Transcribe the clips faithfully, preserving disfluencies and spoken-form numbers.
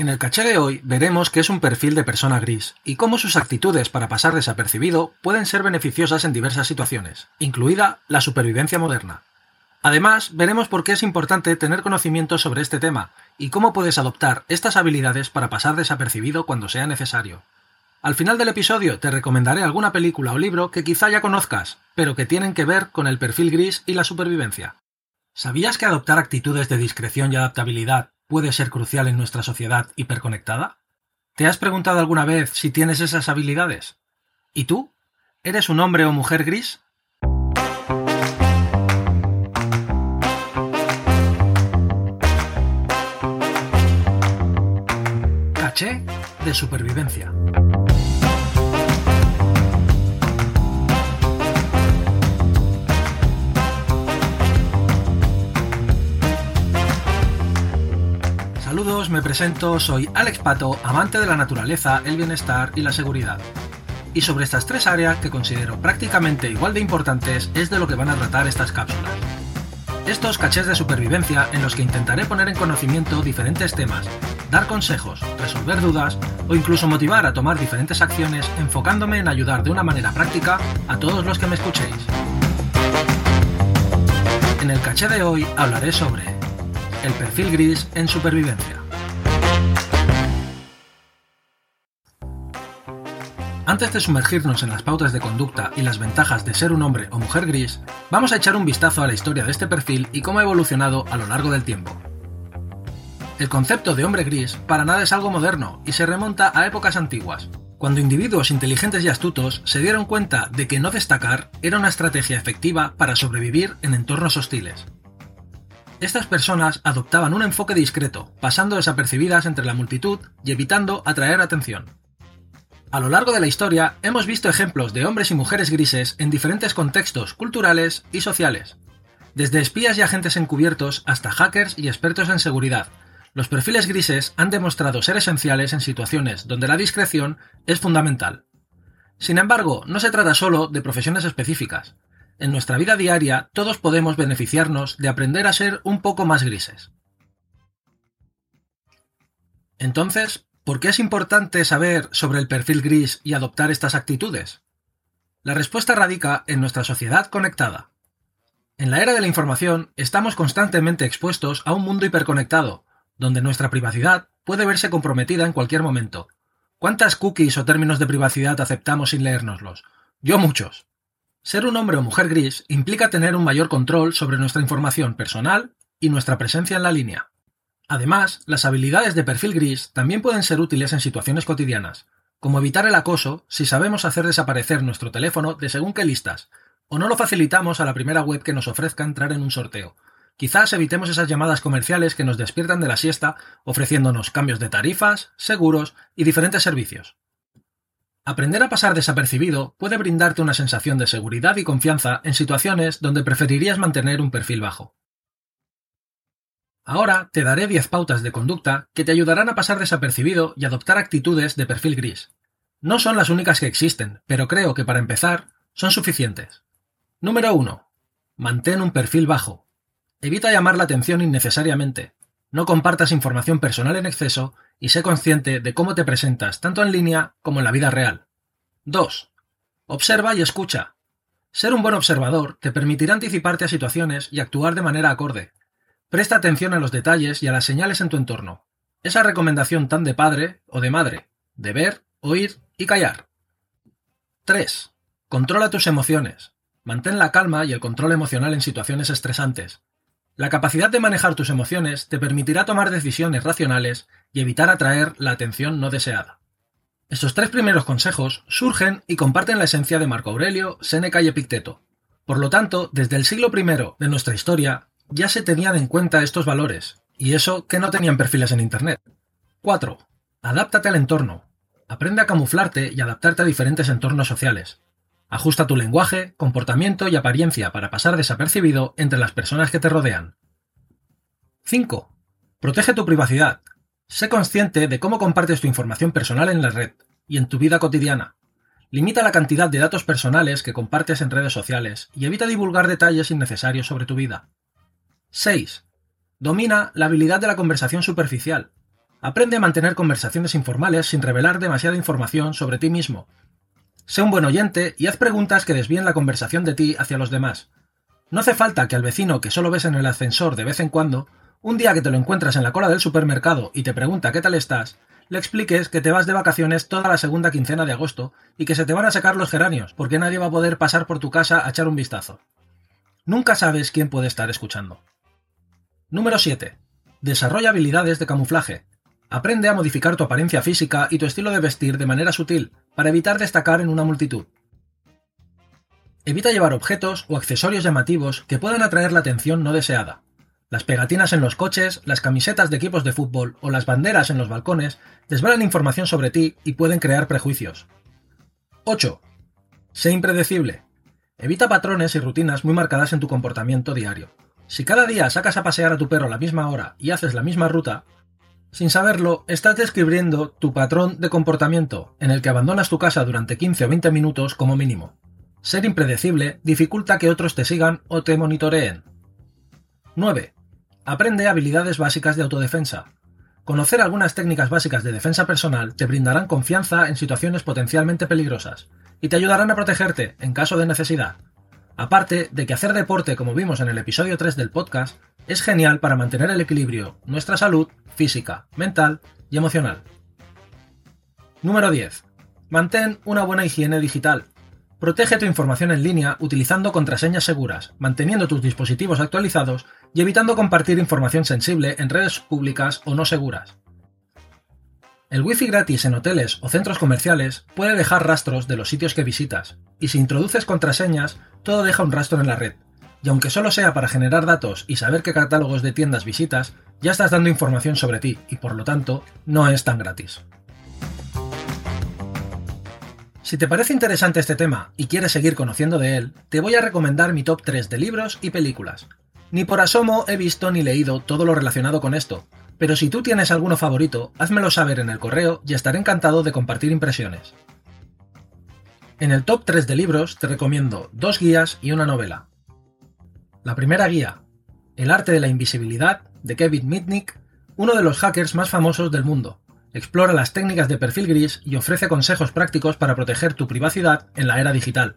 En el caché de hoy veremos qué es un perfil de persona gris y cómo sus actitudes para pasar desapercibido pueden ser beneficiosas en diversas situaciones, incluida la supervivencia moderna. Además, veremos por qué es importante tener conocimiento sobre este tema y cómo puedes adoptar estas habilidades para pasar desapercibido cuando sea necesario. Al final del episodio te recomendaré alguna película o libro que quizá ya conozcas, pero que tienen que ver con el perfil gris y la supervivencia. ¿Sabías que adoptar actitudes de discreción y adaptabilidad puede ser crucial en nuestra sociedad hiperconectada? ¿Te has preguntado alguna vez si tienes esas habilidades? ¿Y tú? ¿Eres un hombre o mujer gris? Caché de supervivencia. Saludos, me presento, soy Alex Pato, amante de la naturaleza, el bienestar y la seguridad. Y sobre estas tres áreas que considero prácticamente igual de importantes es de lo que van a tratar estas cápsulas. Estos cachés de supervivencia en los que intentaré poner en conocimiento diferentes temas, dar consejos, resolver dudas o incluso motivar a tomar diferentes acciones enfocándome en ayudar de una manera práctica a todos los que me escuchéis. En el caché de hoy hablaré sobre el perfil gris en supervivencia. Antes de sumergirnos en las pautas de conducta y las ventajas de ser un hombre o mujer gris, vamos a echar un vistazo a la historia de este perfil y cómo ha evolucionado a lo largo del tiempo. El concepto de hombre gris para nada es algo moderno y se remonta a épocas antiguas, cuando individuos inteligentes y astutos se dieron cuenta de que no destacar era una estrategia efectiva para sobrevivir en entornos hostiles. Estas personas adoptaban un enfoque discreto, pasando desapercibidas entre la multitud y evitando atraer atención. A lo largo de la historia hemos visto ejemplos de hombres y mujeres grises en diferentes contextos culturales y sociales. Desde espías y agentes encubiertos hasta hackers y expertos en seguridad, los perfiles grises han demostrado ser esenciales en situaciones donde la discreción es fundamental. Sin embargo, no se trata solo de profesiones específicas. En nuestra vida diaria, todos podemos beneficiarnos de aprender a ser un poco más grises. Entonces, ¿por qué es importante saber sobre el perfil gris y adoptar estas actitudes? La respuesta radica en nuestra sociedad conectada. En la era de la información, estamos constantemente expuestos a un mundo hiperconectado, donde nuestra privacidad puede verse comprometida en cualquier momento. ¿Cuántas cookies o términos de privacidad aceptamos sin leérnoslos? Yo muchos. Ser un hombre o mujer gris implica tener un mayor control sobre nuestra información personal y nuestra presencia en la línea. Además, las habilidades de perfil gris también pueden ser útiles en situaciones cotidianas, como evitar el acoso si sabemos hacer desaparecer nuestro teléfono de según qué listas, o no lo facilitamos a la primera web que nos ofrezca entrar en un sorteo. Quizás evitemos esas llamadas comerciales que nos despiertan de la siesta ofreciéndonos cambios de tarifas, seguros y diferentes servicios. Aprender a pasar desapercibido puede brindarte una sensación de seguridad y confianza en situaciones donde preferirías mantener un perfil bajo. Ahora te daré diez pautas de conducta que te ayudarán a pasar desapercibido y adoptar actitudes de perfil gris. No son las únicas que existen, pero creo que para empezar son suficientes. Número uno. Mantén un perfil bajo. Evita llamar la atención innecesariamente. No compartas información personal en exceso y sé consciente de cómo te presentas tanto en línea como en la vida real. dos. Observa y escucha. Ser un buen observador te permitirá anticiparte a situaciones y actuar de manera acorde. Presta atención a los detalles y a las señales en tu entorno. Esa recomendación tan de padre o de madre, de ver, oír y callar. tres. Controla tus emociones. Mantén la calma y el control emocional en situaciones estresantes. La capacidad de manejar tus emociones te permitirá tomar decisiones racionales y evitar atraer la atención no deseada. Estos tres primeros consejos surgen y comparten la esencia de Marco Aurelio, Séneca y Epicteto. Por lo tanto, desde el siglo primero de nuestra historia ya se tenían en cuenta estos valores, y eso que no tenían perfiles en Internet. cuatro. Adáptate al entorno. Aprende a camuflarte y adaptarte a diferentes entornos sociales. Ajusta tu lenguaje, comportamiento y apariencia para pasar desapercibido entre las personas que te rodean. cinco. Protege tu privacidad. Sé consciente de cómo compartes tu información personal en la red y en tu vida cotidiana. Limita la cantidad de datos personales que compartes en redes sociales y evita divulgar detalles innecesarios sobre tu vida. seis. Domina la habilidad de la conversación superficial. Aprende a mantener conversaciones informales sin revelar demasiada información sobre ti mismo. Sé un buen oyente y haz preguntas que desvíen la conversación de ti hacia los demás. No hace falta que al vecino que solo ves en el ascensor de vez en cuando, un día que te lo encuentras en la cola del supermercado y te pregunta qué tal estás, le expliques que te vas de vacaciones toda la segunda quincena de agosto y que se te van a secar los geranios porque nadie va a poder pasar por tu casa a echar un vistazo. Nunca sabes quién puede estar escuchando. Número siete. Desarrolla habilidades de camuflaje. Aprende a modificar tu apariencia física y tu estilo de vestir de manera sutil para evitar destacar en una multitud. Evita llevar objetos o accesorios llamativos que puedan atraer la atención no deseada. Las pegatinas en los coches, las camisetas de equipos de fútbol o las banderas en los balcones desvelan información sobre ti y pueden crear prejuicios. ocho. Sé impredecible. Evita patrones y rutinas muy marcadas en tu comportamiento diario. Si cada día sacas a pasear a tu perro a la misma hora y haces la misma ruta, sin saberlo, estás describiendo tu patrón de comportamiento, en el que abandonas tu casa durante quince o veinte minutos como mínimo. Ser impredecible dificulta que otros te sigan o te monitoreen. nueve. Aprende habilidades básicas de autodefensa. Conocer algunas técnicas básicas de defensa personal te brindarán confianza en situaciones potencialmente peligrosas y te ayudarán a protegerte en caso de necesidad. Aparte de que hacer deporte, como vimos en el episodio tres del podcast, es genial para mantener el equilibrio, nuestra salud física, mental y emocional. Número diez. Mantén una buena higiene digital. Protege tu información en línea utilizando contraseñas seguras, manteniendo tus dispositivos actualizados y evitando compartir información sensible en redes públicas o no seguras. El wifi gratis en hoteles o centros comerciales puede dejar rastros de los sitios que visitas, y si introduces contraseñas, todo deja un rastro en la red. Y aunque solo sea para generar datos y saber qué catálogos de tiendas visitas, ya estás dando información sobre ti y, por lo tanto, no es tan gratis. Si te parece interesante este tema y quieres seguir conociendo de él, te voy a recomendar mi top tres de libros y películas. Ni por asomo he visto ni leído todo lo relacionado con esto, pero si tú tienes alguno favorito, házmelo saber en el correo y estaré encantado de compartir impresiones. En el top tres de libros te recomiendo dos guías y una novela. La primera guía, El arte de la invisibilidad, de Kevin Mitnick, uno de los hackers más famosos del mundo. Explora las técnicas de perfil gris y ofrece consejos prácticos para proteger tu privacidad en la era digital.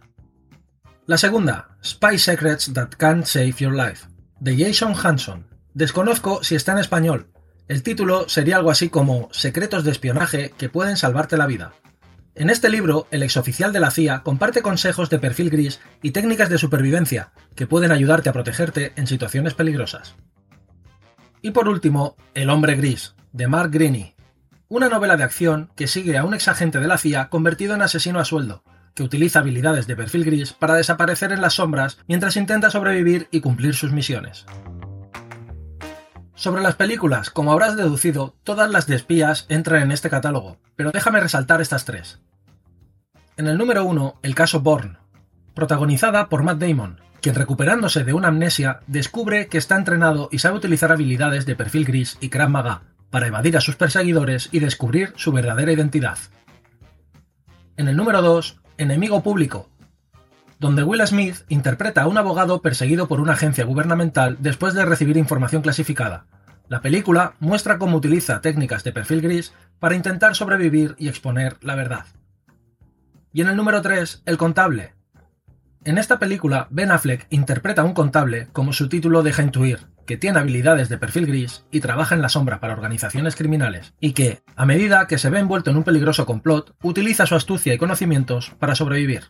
La segunda, Spy Secrets That Can't Save Your Life, de Jason Hanson. Desconozco si está en español. El título sería algo así como Secretos de espionaje que pueden salvarte la vida. En este libro, el exoficial de la C I A comparte consejos de perfil gris y técnicas de supervivencia que pueden ayudarte a protegerte en situaciones peligrosas. Y por último, El hombre gris, de Mark Greeney, una novela de acción que sigue a un exagente de la C I A convertido en asesino a sueldo, que utiliza habilidades de perfil gris para desaparecer en las sombras mientras intenta sobrevivir y cumplir sus misiones. Sobre las películas, como habrás deducido, todas las de espías entran en este catálogo, pero déjame resaltar estas tres. En el número uno, El caso Bourne, protagonizada por Matt Damon, quien recuperándose de una amnesia descubre que está entrenado y sabe utilizar habilidades de perfil gris y Krav Maga para evadir a sus perseguidores y descubrir su verdadera identidad. En el número dos, Enemigo Público, donde Will Smith interpreta a un abogado perseguido por una agencia gubernamental después de recibir información clasificada. La película muestra cómo utiliza técnicas de perfil gris para intentar sobrevivir y exponer la verdad. Y en el número tres, El contable. En esta película, Ben Affleck interpreta a un contable, como su título deja intuir, que tiene habilidades de perfil gris y trabaja en la sombra para organizaciones criminales, y que, a medida que se ve envuelto en un peligroso complot, utiliza su astucia y conocimientos para sobrevivir.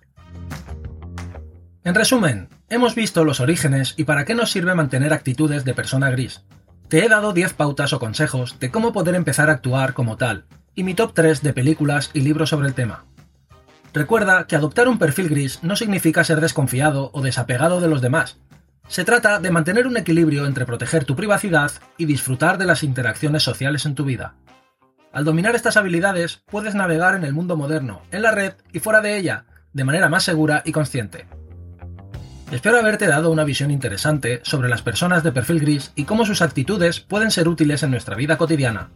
En resumen, hemos visto los orígenes y para qué nos sirve mantener actitudes de persona gris. Te he dado diez pautas o consejos de cómo poder empezar a actuar como tal, y mi top tres de películas y libros sobre el tema. Recuerda que adoptar un perfil gris no significa ser desconfiado o desapegado de los demás. Se trata de mantener un equilibrio entre proteger tu privacidad y disfrutar de las interacciones sociales en tu vida. Al dominar estas habilidades, puedes navegar en el mundo moderno, en la red y fuera de ella, de manera más segura y consciente. Espero haberte dado una visión interesante sobre las personas de perfil gris y cómo sus actitudes pueden ser útiles en nuestra vida cotidiana.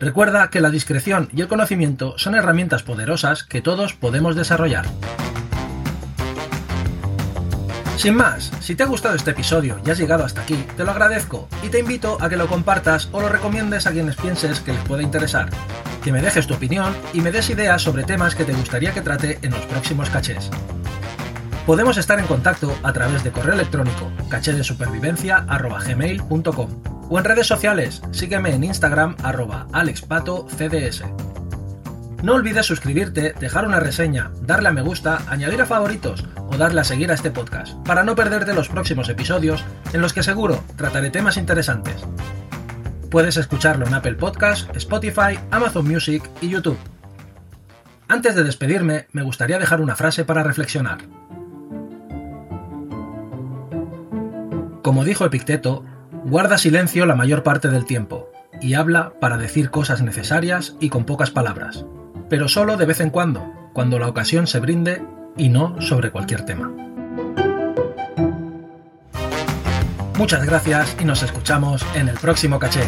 Recuerda que la discreción y el conocimiento son herramientas poderosas que todos podemos desarrollar. Sin más, si te ha gustado este episodio y has llegado hasta aquí, te lo agradezco y te invito a que lo compartas o lo recomiendes a quienes pienses que les pueda interesar, que me dejes tu opinión y me des ideas sobre temas que te gustaría que trate en los próximos cachés. Podemos estar en contacto a través de correo electrónico cachedesupervivencia arroba gmail punto com o en redes sociales, sígueme en Instagram arroba alexpatocds. No olvides suscribirte, dejar una reseña, darle a me gusta, añadir a favoritos o darle a seguir a este podcast para no perderte los próximos episodios en los que seguro trataré temas interesantes. Puedes escucharlo en Apple Podcasts, Spotify, Amazon Music y YouTube. Antes de despedirme, me gustaría dejar una frase para reflexionar. Como dijo Epicteto, guarda silencio la mayor parte del tiempo y habla para decir cosas necesarias y con pocas palabras, pero solo de vez en cuando, cuando la ocasión se brinde y no sobre cualquier tema. Muchas gracias y nos escuchamos en el próximo caché.